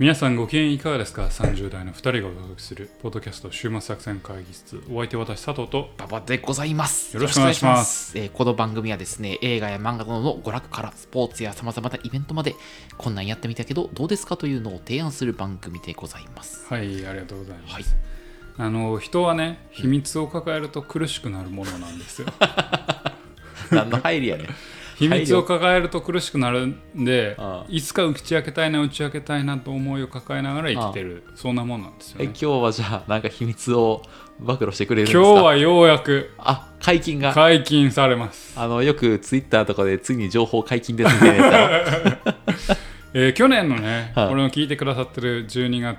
皆さんご機嫌いかがですか。30代の2人がお届けするポッドキャスト週末作戦会議室、お相手は私佐藤と馬場でございます。よろしくお願いします。この番組はですね、映画や漫画などの娯楽からスポーツや様々なイベントまで、こんなんやってみたけどどうですかというのを提案する番組でございます。はい、ありがとうございます。はい、人はね、秘密を抱えると苦しくなるものなんですよ。何の入りやね。秘密を抱えると苦しくなるんで、いつか打ち明けたいなと思いを抱えながら生きてる、そんなもんなんですよね。今日はじゃあなんか秘密を暴露してくれるんですか。今日はようやく解禁されます。よくツイッターとかでついに情報解禁ですみたいなやつ。去年のね、これを聞いてくださってる12月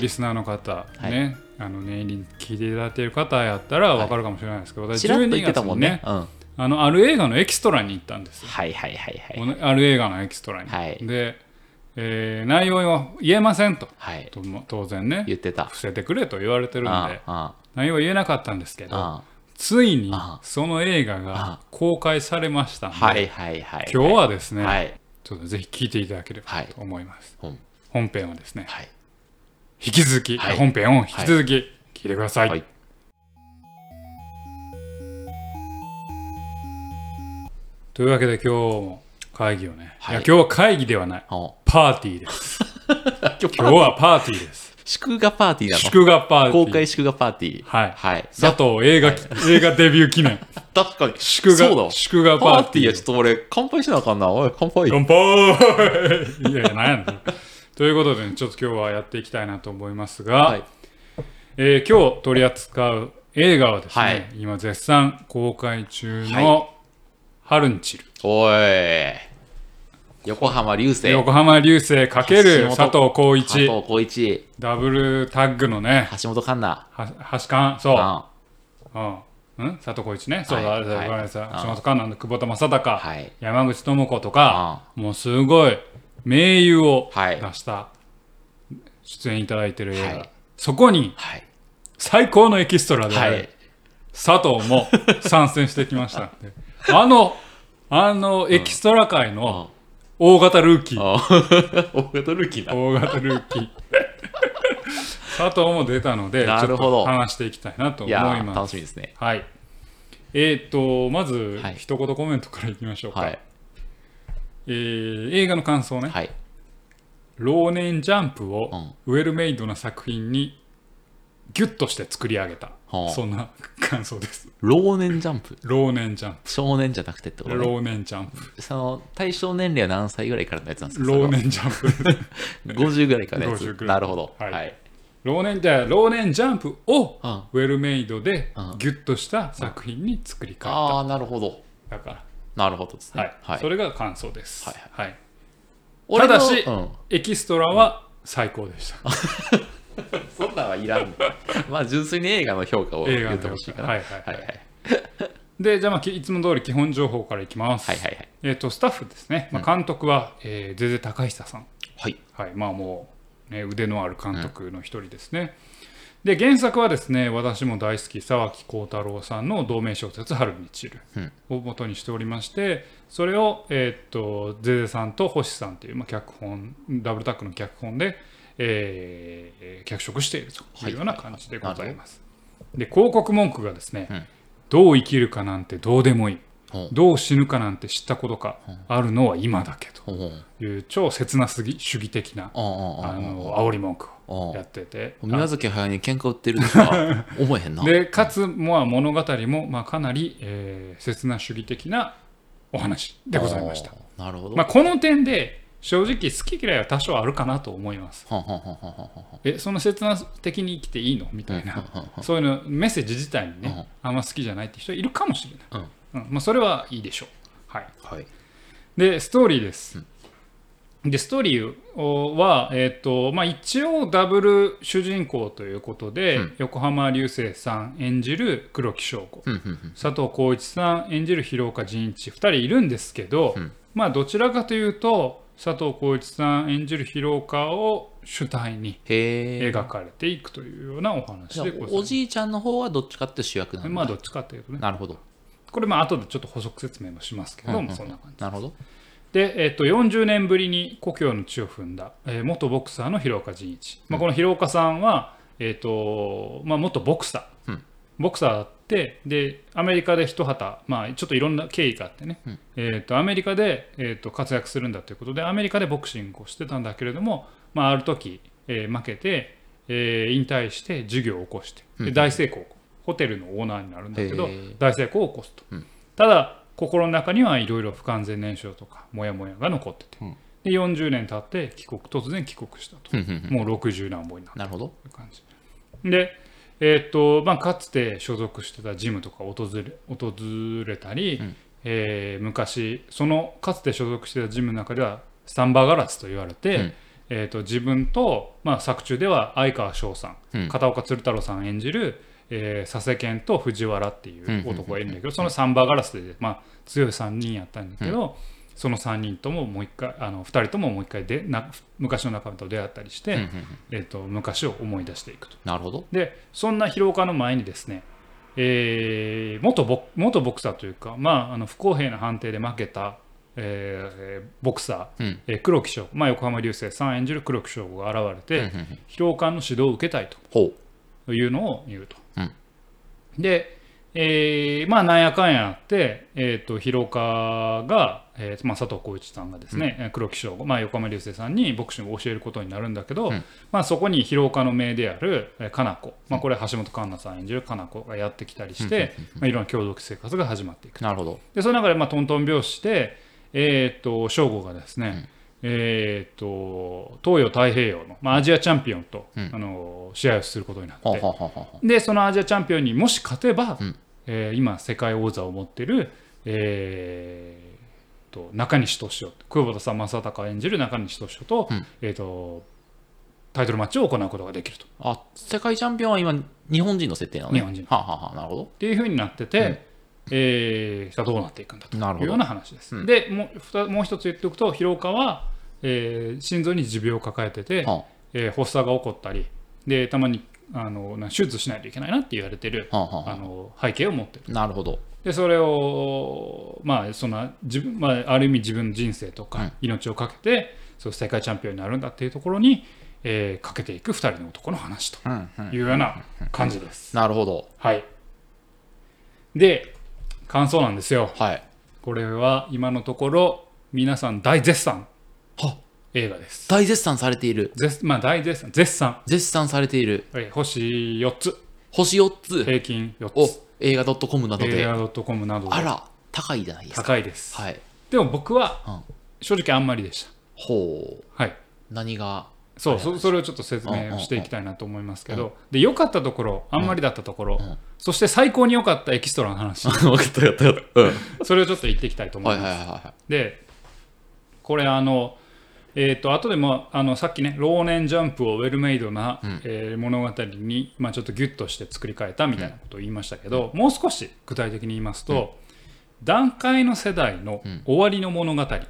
リスナーの方ね、念入りに聞いていただいている方やったら分かるかもしれないですけど、私12月にね、ある映画のエキストラに行ったんですよ。はい、ある映画のエキストラに、はい、で、内容は言えませんと、はい、当然ね言ってた、伏せてくれと言われてるんで、内容は言えなかったんですけど、ついにその映画が公開されましたので、今日はですね、ちょっとぜひ聞いていただければと思います。本編をですね、本編を引き続き聞いてください。というわけで今日も会議をね、いや今日は会議ではない、パーティーです。今日はパーティーです。祝賀パーティーなの。祝賀パーティー、公開祝賀パーティー。佐藤映画デビュー記念。確かに祝賀パーティーや。ちょっと俺乾杯しなあかんな。おい乾杯。いやいや、なんやねん。ということで、ね、ちょっと今日はやっていきたいなと思いますが、今日取り扱う映画はですね、今絶賛公開中の、ハルンチル。おい、横浜流星かける佐藤浩市、ダブルタッグのね、橋本環奈、佐藤浩市ね、そうだ、橋本環奈の久保田正孝、山口智子とか、もうすごい名優を出した、出演いただいてる映画、そこに、最高のエキストラである、佐藤も参戦してきました。あのエキストラ界の大型ルーキー。大型ルーキー。佐藤も出たので、ちょっと話していきたいなと思います。いや、楽しみですね。はい。まず、一言コメントからいきましょうか。映画の感想ね。老年ジャンプをウェルメイドな作品にギュッとして作り上げた。そんな感想です。老年ジャンプ、少年じゃなくてってことね。老年ジャンプ、その対象年齢は何歳ぐらいからのやつなんですか。老年ジャンプ50ぐらいからのやつ。なるほど。老年ジャンプをウェルメイドでギュッとした作品に作り変えた。なるほど。だからなるほどですね。それが感想です。ただしエキストラは最高でした。そんなんはいらんの。まあ純粋に映画の評価を言ってほしいから。で、じゃあ、いつも通り基本情報からいきます。スタッフですね。監督はゼゼ高久さん。もう、ね、腕のある監督の一人ですね。で、原作はですね、私も大好き沢木耕太郎さんの同名小説「春に散る」を元にしておりまして、それをゼゼさんと星さんという、脚本、ダブルタッグの脚本で脚色しているというような感じでございます。で、広告文句がですね、どう生きるかなんてどうでもいい、どう死ぬかなんて知ったことか、あるのは今だけという超切なすぎ主義的な煽り文句をやってて、宮崎駿に喧嘩売ってるとか思えへんな。でかつ、物語もかなり切な主義的なお話でございました。なるほど。この点で正直好き嫌いは多少あるかなと思います。その切な的に生きていいのみたいな、そういうのメッセージ自体にね、あんま好きじゃないって人いるかもしれない。それはいいでしょう。で、ストーリーです。で、ストーリーは一応ダブル主人公ということで、横浜流星さん演じる黒木翔吾、佐藤浩市さん演じる広岡仁一、2人いるんですけど、どちらかというと佐藤浩市さん演じる広岡を主体に描かれていくというようなお話でございます。おじいちゃんの方はどっちかって主役なんだ。どっちかっていうとね。なるほど。これ後でちょっと補足説明もしますけども、そんな感じ。なるほど。で、40年ぶりに故郷の地を踏んだ、元ボクサーの広岡仁一、まあ、この広岡さんは、まあ、元ボクサー、うん、ボクサーだって、でアメリカで一旗、まあ、ちょっといろんな経緯があってね、うん、アメリカで、活躍するんだということでアメリカでボクシングをしてたんだけれども、まあ、ある時、負けて、引退して事業を起こして、で大成功、ホテルのオーナーになるんだけど大成功を起こすと、うん、ただ心の中にはいろいろ不完全燃焼とかモヤモヤが残ってて、うん、で40年経って突然帰国したと、うんうん、もう60何本になったという感じで、まあ、かつて所属してたジムとか訪れたり、うん、昔そのかつて所属してたジムの中ではスタンバーガラスと言われて、うん、自分と、まあ、作中では相川翔さん、うん、片岡鶴太郎さん演じる佐世健と藤原っていう男がいるんだけど、そのサンバーガラスで、まあ、強い3人やったんだけど、うん、その3人とももう一回2人とももう一回で昔の仲間と出会ったりして、うん、昔を思い出していくと。なるほど。でそんな広岡の前にですね、元ボクサーというか、まあ、不公平な判定で負けた、ボクサー、うん、黒木翔、まあ、横浜流星さん演じる黒木翔が現れて、うん、広岡の指導を受けたいというのを言うと。うん、で、まあなんやかんやあって、広岡が、まあ、佐藤浩市さんがですね、うん、黒木翔吾、まあ、横浜流星さんにボクシングを教えることになるんだけど、うん、まあ、そこに広岡の名であるかな子、まあ、これ橋本環奈さん演じるかな子がやってきたりして、うん、まあ、いろんな共同生活が始まっていくと。なるほど。でその中で、まあ、トントン拍子で、翔吾がですね、うん、東洋太平洋の、まあ、アジアチャンピオンと、うん、試合をすることになって、はははは、でそのアジアチャンピオンにもし勝てば、うん、今世界王座を持っている、中西俊夫、久保田さん正孝演じる中西俊夫と、うん、タイトルマッチを行うことができると。あ、世界チャンピオンは今日本人の設定なのね。日本人、ははは、なるほどっていう風になってて、うん、どうなっていくんだというような話です、うん、でもう一つ言っておくと、広岡は、心臓に持病を抱えてて、はあ、発作が起こったりで、たまに手術しないといけないなって言われてる、はあはあ、背景を持ってる。なるほど。でそれを、まあ、まあ、ある意味自分の人生とか、うん、命をかけてそう世界チャンピオンになるんだっていうところに、かけていく2人の男の話というような感じです、うんうんうんうん、なるほど。はい。で感想なんですよ、はい、これは今のところ皆さん大絶賛映画です。大絶賛されている、まあ、大絶賛されている、はい、星4つ星4つ平均4つ映画 .com などであら高いじゃないですか。高いです、はい、でも僕は正直あんまりでした、うん、ほう、はい、何がそれをちょっと説明していきたいなと思いますけど、で良かったところ、あんまりだったところ、うんうん、そして最高に良かったエキストラの話分かったうん、それをちょっと言っていきたいと思います、はいはいはいはい、でこれ後でもさっきね老年ジャンプをウェルメイドな、うん、物語に、まあ、ちょっとギュッとして作り変えたみたいなことを言いましたけど、うん、もう少し具体的に言いますと、うん、団塊の世代の終わりの物語か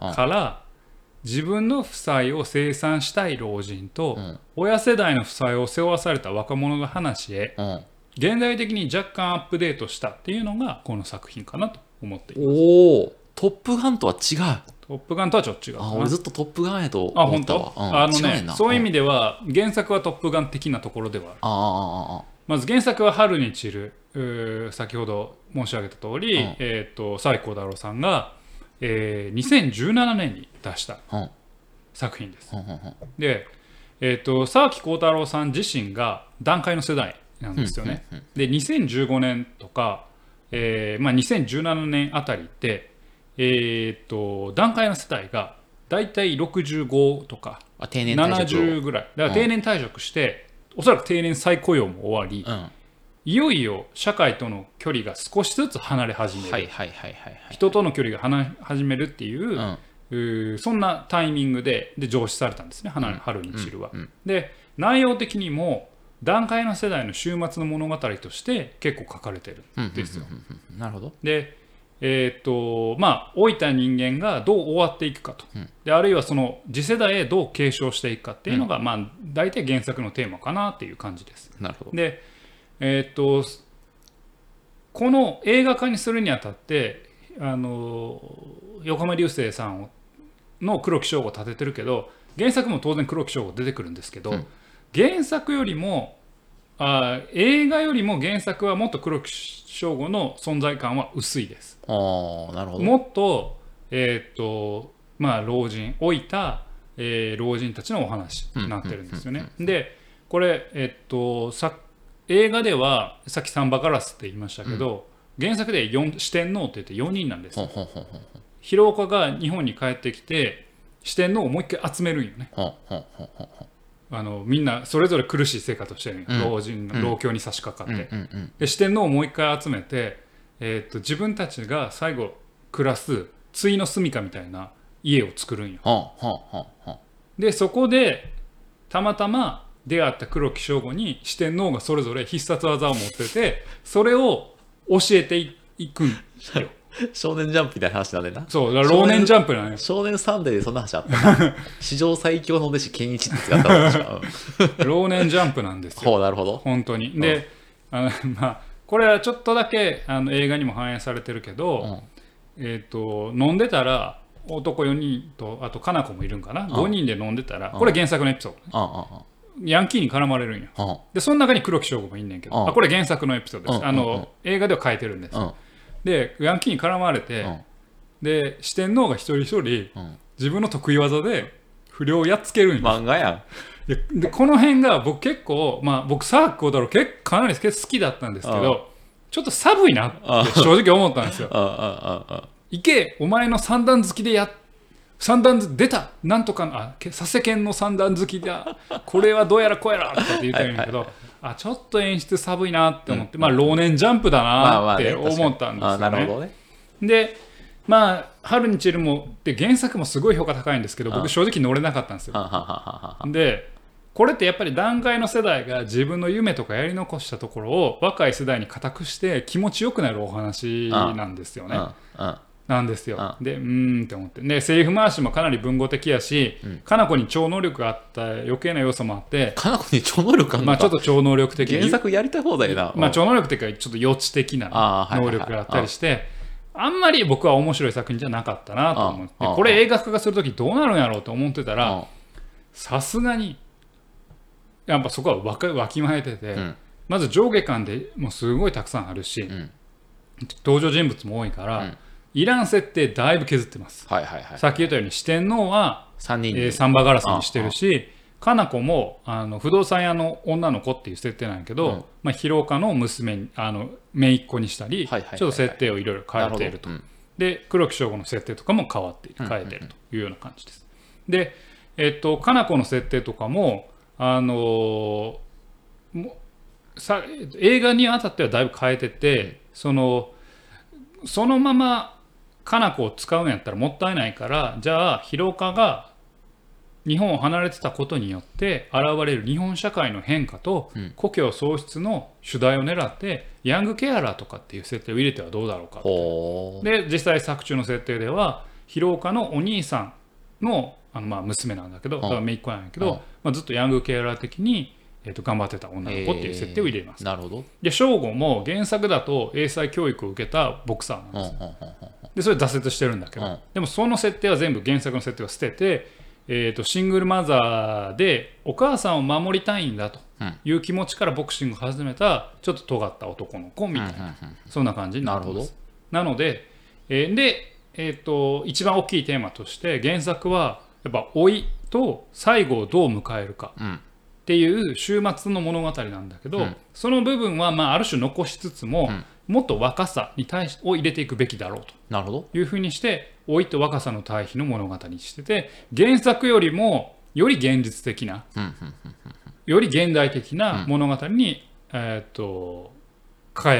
ら、うん、自分の負債を清算したい老人と、うん、親世代の負債を背負わされた若者の話へ、うん、現代的に若干アップデートしたっていうのがこの作品かなと思っています。お、トップガンとは違う。トップガンとはちょっと違う。あ、俺ずっとトップガンやと思ったわ。あ、本当？うん、ね、そういう意味では、うん、原作はトップガン的なところではある。まず原作は春に散る、先ほど申し上げた通り、うん、斉藤太郎さんが2017年に出した作品です、うんうんうん、で、沢木耕太郎さん自身が団塊の世代なんですよね、うんうんうん、で2015年とか、まあ、2017年あたりって、団塊の世代がだいたい65とか70ぐらいだから定年退職して、うん、おそらく定年再雇用も終わり、うん、いよいよ社会との距離が少しずつ離れ始める、人との距離が離れ始めるっていう、うん、そんなタイミング で上梓されたんですね、うん、春に散るは、うんうん、で内容的にも団塊の世代の終末の物語として結構書かれてるんですよ。なるほど。で、まあ老いた人間がどう終わっていくかと、うん、であるいはその次世代へどう継承していくかっていうのが、うん、まあ、大体原作のテーマかなっていう感じです。なるほど。でこの映画化にするにあたって、横浜流星さんの黒木省吾を立ててるけど、原作も当然黒木省吾出てくるんですけど、うん、原作よりも映画よりも原作はもっと黒木省吾の存在感は薄いです。あ、なるほど。もっと、まあ、老人老いた、老人たちのお話になってるんですよね。でこれ、映画ではさっきサンバガラスって言いましたけど、うん、原作で四天王って言って4人なんですよ。広岡が日本に帰ってきて四天王をもう一回集めるんよね。みんなそれぞれ苦しい生活をしてるんよ、うん、老境に差し掛かって、で四天王をもう一回集めて、自分たちが最後暮らす対の住処みたいな家を作るんよ。でそこでたまたま出会った黒木省吾に四天王がそれぞれ必殺技を持ってて、それを教えていくんですよ。少年ジャンプみたいな話なんだよな。そう、老年ジャンプなんよ。少年サンデーでそんな話あった史上最強の弟子健一って使った話が老年ジャンプなんですよ。ほう、なるほど。本当に。で、まあ、これはちょっとだけ映画にも反映されてるけど、飲んでたら男4人とあとかな子もいるんかな、5人で飲んでたら、これ原作のエピソード、ね、ヤンキーに絡まれるんよ。でその中に黒木省吾もいんねんけど、これ原作のエピソードです。映画では変えてるんです。でヤンキーに絡まれて、で四天王が一人一人、自分の得意技で不良をやっつけるんよ。漫画やん。でこの辺が僕結構、まあ僕サークルだろ結構かなり好きだったんですけど、ちょっと寒いなって正直思ったんですよ。行けお前の三段突きで三段突き出たなんとかの佐世拳の三段突きだこれはどうやらこうやらとかって言ってるんだけどちょっと演出寒いなって思って、まあ老年ジャンプだなって思ったんですよね。なるほどね。でまあ「春に散る」もで原作もすごい評価高いんですけど、僕正直乗れなかったんですよ。でこれってやっぱり団塊の世代が自分の夢とかやり残したところを若い世代に固くして気持ちよくなるお話なんですよね。でうーんって思って、でセリフ回しもかなり文語的やし、かな子に超能力があった余計な要素もあって、かな子に超能力あった、まあちょっと超能力的、原作やりたい放題な、まあ超能力的はちょっと予知的な能力があったりして、あんまり僕は面白い作品じゃなかったなと思って、これ映画化するときどうなるんやろうと思ってたら、さすがにやっぱそこはわきまえてて、まず上下巻でもうすごいたくさんあるし、登場人物も多いからいらん設定だいぶ削ってます。さっき言ったように四天王はサンバガラスにしてるし、かな子も不動産屋の女の子っていう設定なんやけど、広岡の娘姪っ子にしたり、ちょっと設定をいろいろ変えていると。で黒木省吾の設定とかも変わっている、変えているというような感じです。でかな子の設定とかも映画にあたってはだいぶ変えてて、そのままかな子を使うんやったらもったいないから、じゃあ広岡が日本を離れてたことによって現れる日本社会の変化と故郷喪失の主題を狙ってヤングケアラーとかっていう設定を入れてはどうだろうかって。で実際作中の設定では広岡のお兄さんの、まあ娘なんだけど、だから姪っ子なんだけど、まあずっとヤングケアラー的に頑張ってた女の子っていう設定を入れます。なるほど。で省吾も原作だと英才教育を受けたボクサーなんです。でそれ挫折してるんだけど、でもその設定は全部原作の設定を捨てて、シングルマザーでお母さんを守りたいんだという気持ちからボクシングを始めたちょっと尖った男の子みたいな、そんな感じになるんです。なので、一番大きいテーマとして原作はやっぱ老いと最後をどう迎えるかっていう終末の物語なんだけど、その部分はまあある種残しつつも、もっと若さに対してを入れていくべきだろうというふうにして、老いと若さの対比の物語にしてて、原作よりもより現実的な、より現代的な物語に変え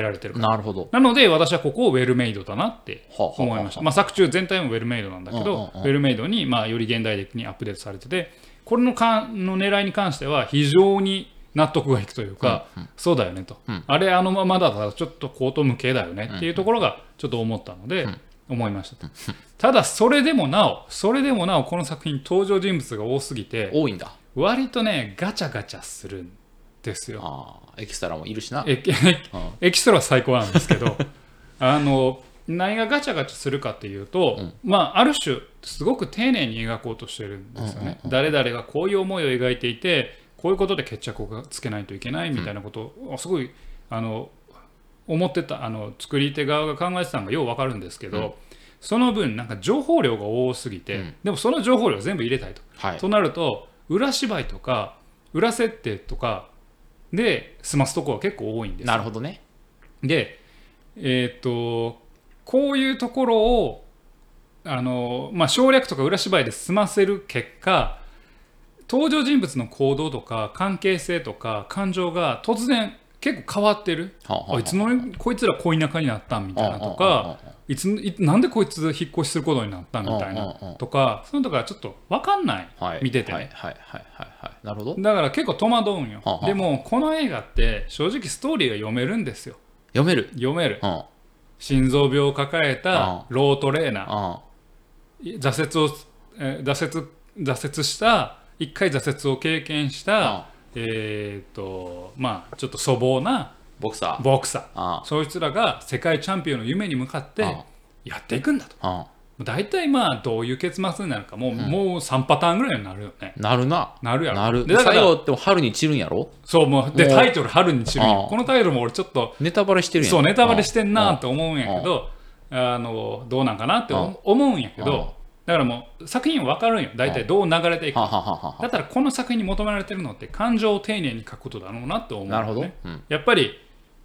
られてるから。なので私はここをウェルメイドだなって思いました。まあ作中全体もウェルメイドなんだけど、ウェルメイドにまあより現代的にアップデートされてて、これの狙いに関しては非常に納得がいくというか、そうだよねと、あれあのままだとちょっと荒唐無稽だよねっていうところがちょっと思ったので思いましたと。ただそれでもなおこの作品登場人物が多すぎて、多いんだ、割とねガチャガチャするんですよ。エキストラもいるしな。エキストラは最高なんですけど何がガチャガチャするかっていうと、うんまあ、ある種すごく丁寧に描こうとしてるんですよね、うんうんうん、誰々がこういう思いを描いていてこういうことで決着をつけないといけないみたいなことをすごい思ってた作り手側が考えてたのがよう分かるんですけど、うん、その分なんか情報量が多すぎて、うん、でもその情報量全部入れたいと、はい、となると裏芝居とか裏設定とかで済ますとこは結構多いんです。なるほどね。でこういうところをまあ、省略とか裏芝居で済ませる結果登場人物の行動とか関係性とか感情が突然結構変わってる、はあはあ、いつの間にこいつら恋仲になったみたいなとか、はあはあ、なんでこいつ引っ越しすることになったみたいなとか、はあはあ、そういうのとかちょっと分かんない、はい、見ててね、はいはいはいはい、なるほど。だから結構戸惑うんよ、はあはあ、でもこの映画って正直ストーリーが読めるんですよ。読める、うん、心臓病を抱えたロートレーナー、うん、挫折した一回挫折を経験した、うん、まあちょっと粗暴なボクサー、そいつらが世界チャンピオンの夢に向かってやっていくんだと。だいたいまあどういう結末になるかもう3パターンぐらいになるよね。なるやろ。でだから最後っても春に散るんやろ。そうもうでタイトル春に散るんや。このタイトルも俺ちょっとネタバレしてるやん。そうネタバレしてんなと思うんやけどどうなんかなって思うんやけど、だからもう作品分かるんよだいたいどう流れていく。だからこの作品に求められてるのって感情を丁寧に書くことだろうなと思う、ね。なるほど、うん、やっぱり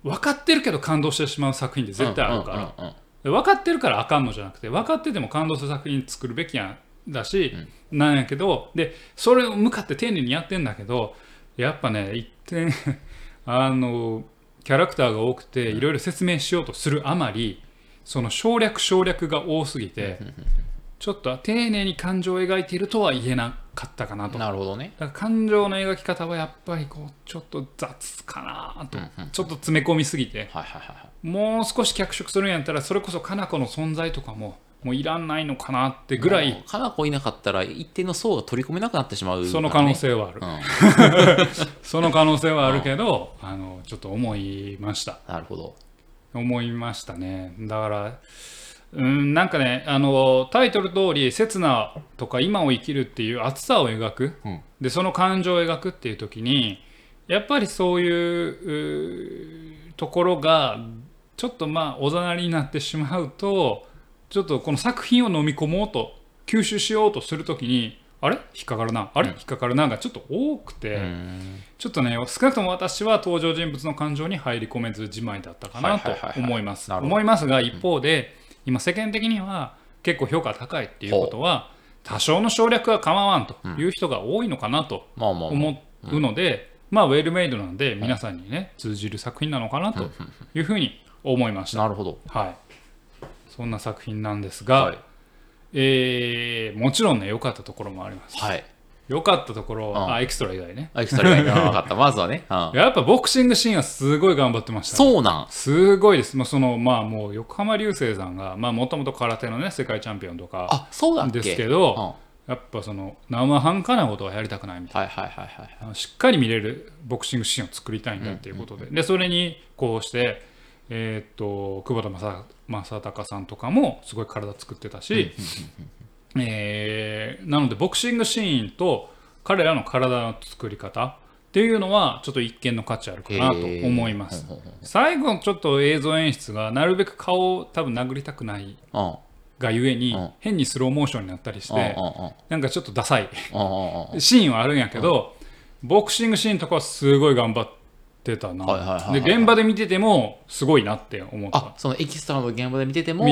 分かってるけど感動してしまう作品って絶対あるから、うんうんうんうん、分かってるからあかんのじゃなくて分かってても感動する作品作るべきやんだし、うん、なんやけどでそれを向かって丁寧にやってんだけどやっぱね一点キャラクターが多くていろいろ説明しようとするあまりその省略が多すぎて、うんうんうんちょっと丁寧に感情を描いているとは言えなかったかなと。なるほどね。だから感情の描き方はやっぱりこうちょっと雑かなと、うんうん、ちょっと詰め込みすぎて、はいはいはい、もう少し脚色するんやったらそれこそかな子の存在とかもういらないのかなってぐらい。かな子いなかったら一定の層が取り込めなくなってしまう、ね、その可能性はある、うん、その可能性はあるけど、うん、ちょっと思いました。なるほど。思いましたね。だからうん、なんかねタイトル通り刹那とか今を生きるっていう熱さを描く、うん、でその感情を描くっていう時にやっぱりそういうところがちょっとまあおざなりになってしまうとちょっとこの作品を飲み込もうと吸収しようとする時に引っかかるながちょっと多くて、うん、ちょっとね少なくとも私は登場人物の感情に入り込めずじまいだったかなと思いますが一方で、うん今世間的には結構評価高いっていうことは多少の省略は構わんという人が多いのかなと思うのでまあウェルメイドなんで皆さんにね通じる作品なのかなというふうに思いました。なるほど、はい、そんな作品なんですが、はいもちろんね良かったところもあります。はい良かったところは、うん、エキストラ以外ね。エキストラ以外が分かった。まずはね、うん。やっぱボクシングシーンはすごい頑張ってました、ね。そうなん。すごいです。まあ、もう横浜流星さんがもともと空手のね世界チャンピオンとかあそうだっけですけど、うん、やっぱその生半可なことはやりたくないみたいな。はいはいはいはい。しっかり見れるボクシングシーンを作りたいんだっていうことで、うんうんうん、でそれにこうして久保田正孝さんとかもすごい体作ってたし。うんうんうんなのでボクシングシーンと彼らの体の作り方っていうのはちょっと一見の価値あるかなと思います、最後ちょっと映像演出がなるべく顔を多分殴りたくないがゆえに変にスローモーションになったりしてなんかちょっとダサいシーンはあるんやけどボクシングシーンとかはすごい頑張って出たな、はいはいはいはい、で現場で見ててもすごいなって思った。あ、そのエキストラの現場で見てても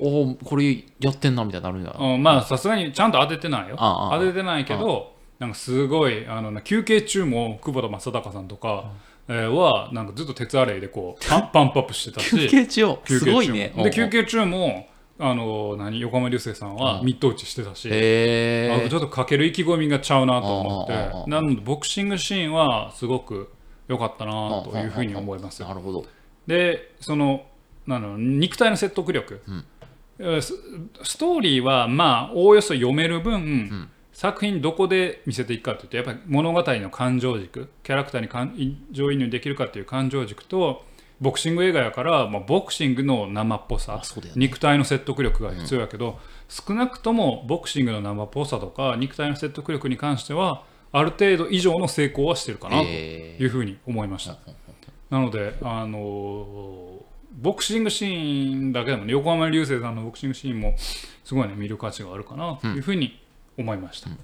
おこれやってんなみたいになるんだろう、うん、まあさすがにちゃんと当ててないよ。当ててないけどなんかすごい休憩中も久保田正孝さんとか、はなんかずっと鉄アレイでこうパンプアップしてたし休憩中すごいね。で休憩中も横浜流星さんはミット打ちしてたし、ちょっとかける意気込みがちゃうなと思ってなのでボクシングシーンはすごく良かったなというふうに思います。なるほど。でその肉体の説得力、うん、ストーリーはまあおおよそ読める分、うん、作品どこで見せていくかというとやっぱり物語の感情軸キャラクターに感情移入できるかという感情軸とボクシング映画やから、まあ、ボクシングの生っぽさ、ね、肉体の説得力が必要やけど、うん、少なくともボクシングの生っぽさとか肉体の説得力に関してはある程度以上の成功はしてるかなというふうに思いました、なのでボクシングシーンだけでも、ね、横浜流星さんのボクシングシーンもすごい、ね、見る価値があるかなというふうに思いました、うん、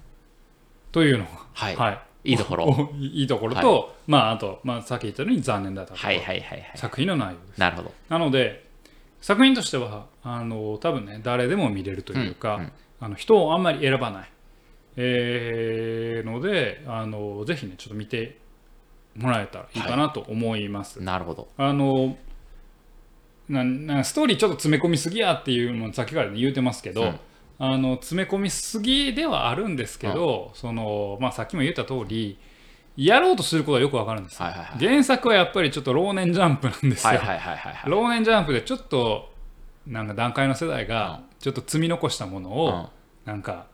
というのが、はいはいいいところいいところと、はい、まああと、まあ、さっき言ったように残念だったところ、はいはいはいはい、作品の内容です。なるほど。なので作品としては多分ね誰でも見れるというか、うんうん、人をあんまり選ばない、のでぜひねちょっと見てもらえたらいいかなと思います、はい、なるほど。ストーリーちょっと詰め込みすぎやっていうのもさっきから、ね、言うてますけど、うん詰め込みすぎではあるんですけど、うんまあ、さっきも言った通りやろうとすることはよくわかるんですよ、はいはいはい、原作はやっぱりちょっと老年ジャンプなんですよ、はいはいはいはい、老年ジャンプでちょっとなんか段階の世代がちょっと積み残したものをなんか、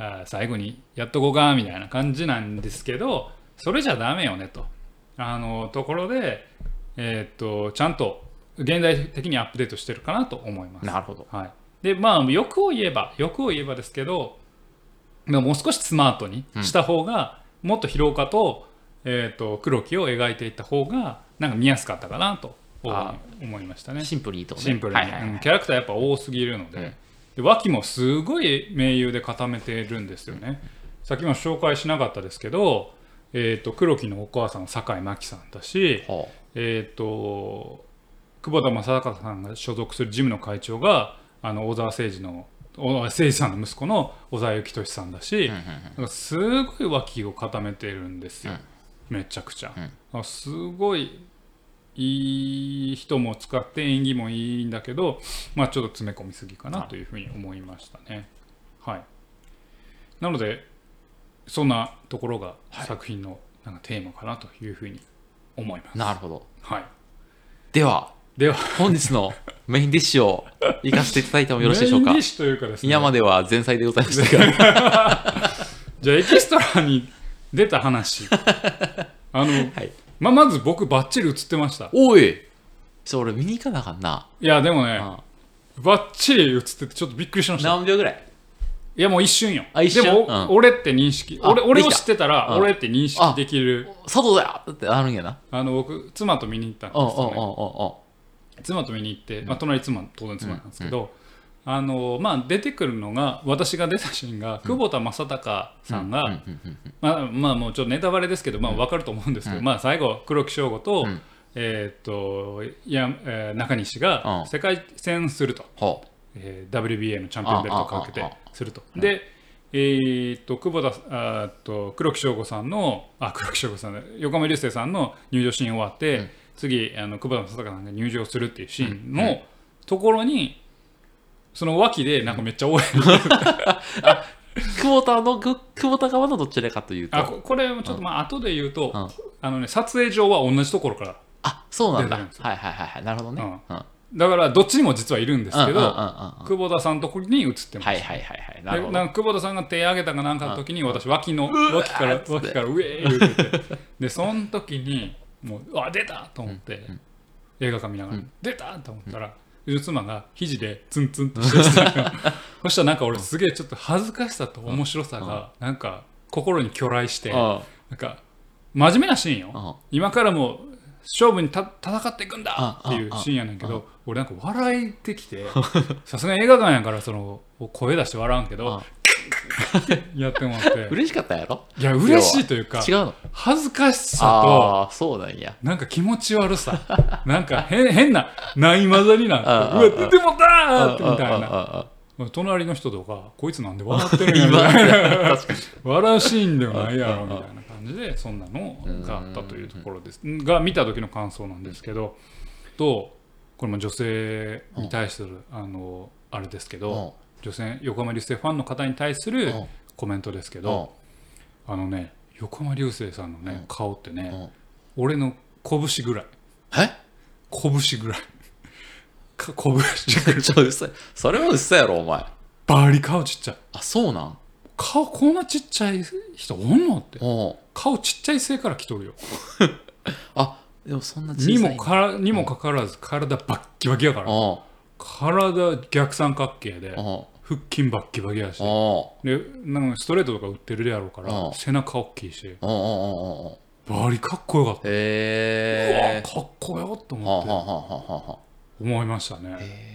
うん、最後にやっとこうかみたいな感じなんですけど、それじゃダメよねとところで、ちゃんと現代的にアップデートしてるかなと思います。なるほど、はい。でまあ、欲を言えばですけど、もう少しスマートにした方が、うん、もっと疲労化と、黒木を描いていった方がなんか見やすかったかなと思いましたね。シンプルにと、ね、シンプルに、はいはいはい、キャラクターやっぱ多すぎるので、うん、で脇もすごい名優で固めてるんですよね、うん、さっきも紹介しなかったですけど、黒木のお母さんは坂井真紀さんだし、はあ、久保田正孝さんが所属するジムの会長が小沢誠二の誠二さんの息子の小沢幸俊さんだし、うんうんうん、なんかすごい脇を固めてるんですよ、うん、めちゃくちゃ、うん、すごいいい人も使って演技もいいんだけど、まあ、ちょっと詰め込みすぎかなというふうに思いましたね、はい、なのでそんなところが作品のなんかテーマかなというふうに思います、はい、なるほど、はい、では本日のメインディッシュをいかせていただいてもよろしいでしょうか。メインディッシュというかですね、今までは前菜でございましたがじゃあエキストラに出た話はい、まず僕バッチリ映ってました。おいそれ俺見に行かなあかんな。いやでもね、うん、バッチリ映っててちょっとびっくりしました。何秒ぐらい？いやもう一瞬よ。一瞬でも、うん、俺って認識、俺を知ってたら、うん、俺って認識できる佐藤だってあるんやな。僕妻と見に行ったんですよね。妻と見に行って、まあ、隣妻当然妻なんですけど、うんうんまあ、出てくるのが私が出たシーンが、うん、久保田正孝さんが、うんうんうん、まあもうちょっとネタバレですけど、まあ、分かると思うんですけど、うんまあ、最後黒木翔吾と、うん中西が世界戦すると、うんWBA のチャンピオンベルトをかけてすると。で、黒木翔吾さんの黒木翔吾さん、ね、横浜流星さんの入場シーン終わって、うん次久保田正孝さんが入場するっていうシーンのところに、うんうん、その脇でなんかめっちゃ応援久保田側のどちらかというとこれもちょっとまあ後で言うと、うんね、撮影上は同じところから出てるんですよ。はいはいはいはい、なるほどね、うんうん、だからどっちにも実はいるんですけど、うんうんうんうん、久保田さんのところに映ってます。はいはいはいはい、なるほど。なんか久保田さんが手を挙げたかなんかの時に私脇からウェーって言ってでその時にもう出たと思って、うんうん、映画館見ながら、うん、出たと思ったら、うん、妻が肘でツンツンとしてたそしたらなんか俺すげえちょっと恥ずかしさと面白さがなんか心に去来して、うん、なんか真面目なシーンよ、うん、今からもう勝負に戦っていくんだっていうシーンやねんけど、うん、俺なんか笑いてきてさすがに映画館やからその声出して笑うんけど、うんやってもらって嬉しかったやろ。いや嬉しいというか違うの恥ずかしさとそうなんやなんか気持ち悪さなんか変なないまざりなんかうわ出てもったーってみたいな隣の人とかこいつなんで笑ってるんやみたいな笑うシーンではないやろみたいな感じでそんなのがあったというところですが見た時の感想なんですけどとこれも女性に対するあれですけど女性横浜流星ファンの方に対するコメントですけど、うん、ね横浜流星さんのね、うん、顔ってね、うん、俺の拳ぐらい拳ぐらいか拳ぐらいちょっと嘘それは嘘やろお前バリ顔ちっちゃい。あそうなん顔こんなちっちゃい人おんのって、うん、顔ちっちゃいせいから来とるよあでもそんな小さいにもかかわらず体バッキバキやから、体逆三角形で腹筋バッキバキやし、でなんかストレートとか打ってるやろうから背中大きいし、バリかっこよかった。へえ、かっこよっと思って思いましたね。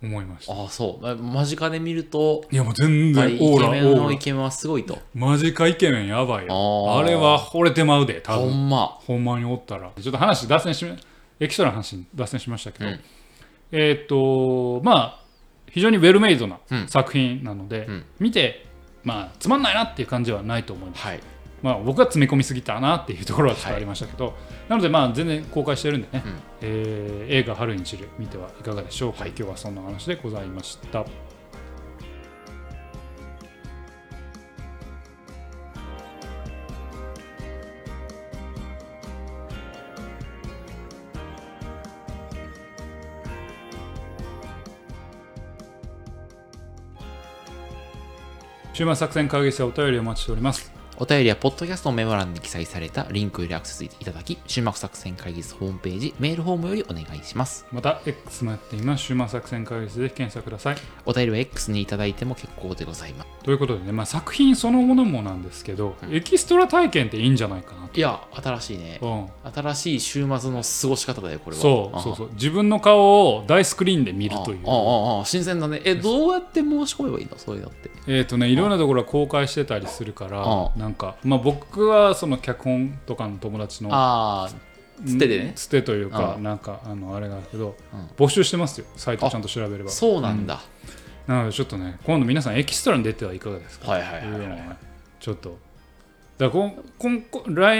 思いました。あ、そう。間近で見ると、いやもう全然オーラ、イケメンのイケメンはすごいと。間近イケメンやばいよ。あれは惚れてまうで、多分。ほんまにおったら。ちょっと話脱線しエキストラの話に脱線しましたけど、うん、まあ非常にウェルメイドな作品なので、見てまあつまんないなっていう感じはないと思います。はい、まあ、僕は詰め込みすぎたなっていうところはちょっとありましたけど、なのでまあ全然公開してるんでね、映画春に散る見てはいかがでしょうか。今日はそんな話でございました。週末作戦会議室はお便りをお待ちしております。お便りはポッドキャストのメモ欄に記載されたリンクよりアクセスいただき、終幕作戦会議室ホームページ、メールフォームよりお願いします。また X もやっています。終幕作戦会議室で検索ください。お便りは X にいただいても結構でございます。ということでね、まあ、作品そのものもなんですけど、エキストラ体験っていいんじゃないかなと。いや、新しいね。新しい週末の過ごし方だよこれは。そうそう。自分の顔を大スクリーンで見るという。新鮮だね。どうやって申し込めばいいのそういうのって。いろんなところは公開してたりするから。なんかまあ、僕はその脚本とかの友達のつてでね、つてというかなんかあれがあるけど、募集してますよ。サイトちゃんと調べれば。そうなんだ。なのでちょっとね、今度皆さんエキストラに出てはいかがですか。ちょっとだから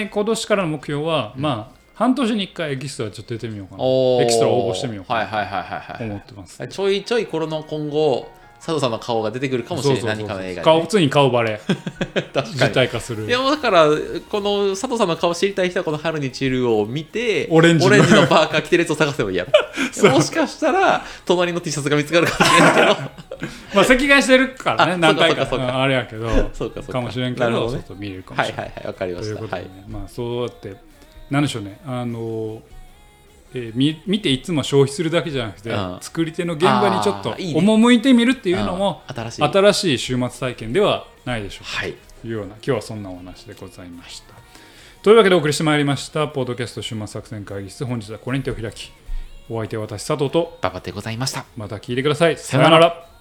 今年からの目標は、まあ半年に1回エキストラちょっと出てみようかな、エキストラ応募してみようかなと思ってます。ちょいちょいこれの今後佐藤さんの顔が出てくるかもしれない。何かの映画に普通に顔バレ実体化する。いや、だからこの佐藤さんの顔知りたい人はこの春に散るを見てオレンジのパーカー着てるやつを探せばいいやろもしかしたら隣の T シャツが見つかるかもしれないけどまあ席替えしてるからね、何回かあれやけどかもしれんけど、ちょっと見れるかもしれない。はい、わかりました。まあそうやって何でしょうね、見ていつも消費するだけじゃなくて、作り手の現場にちょっと赴いてみるっていうのも新しい週末体験ではないでしょうか、というような、今日はそんなお話でございました。というわけでお送りしてまいりましたポッドキャスト週末作戦会議室、本日はこれに手を開き、お相手は私佐藤と馬場でございました。また聞いてください。さよなら。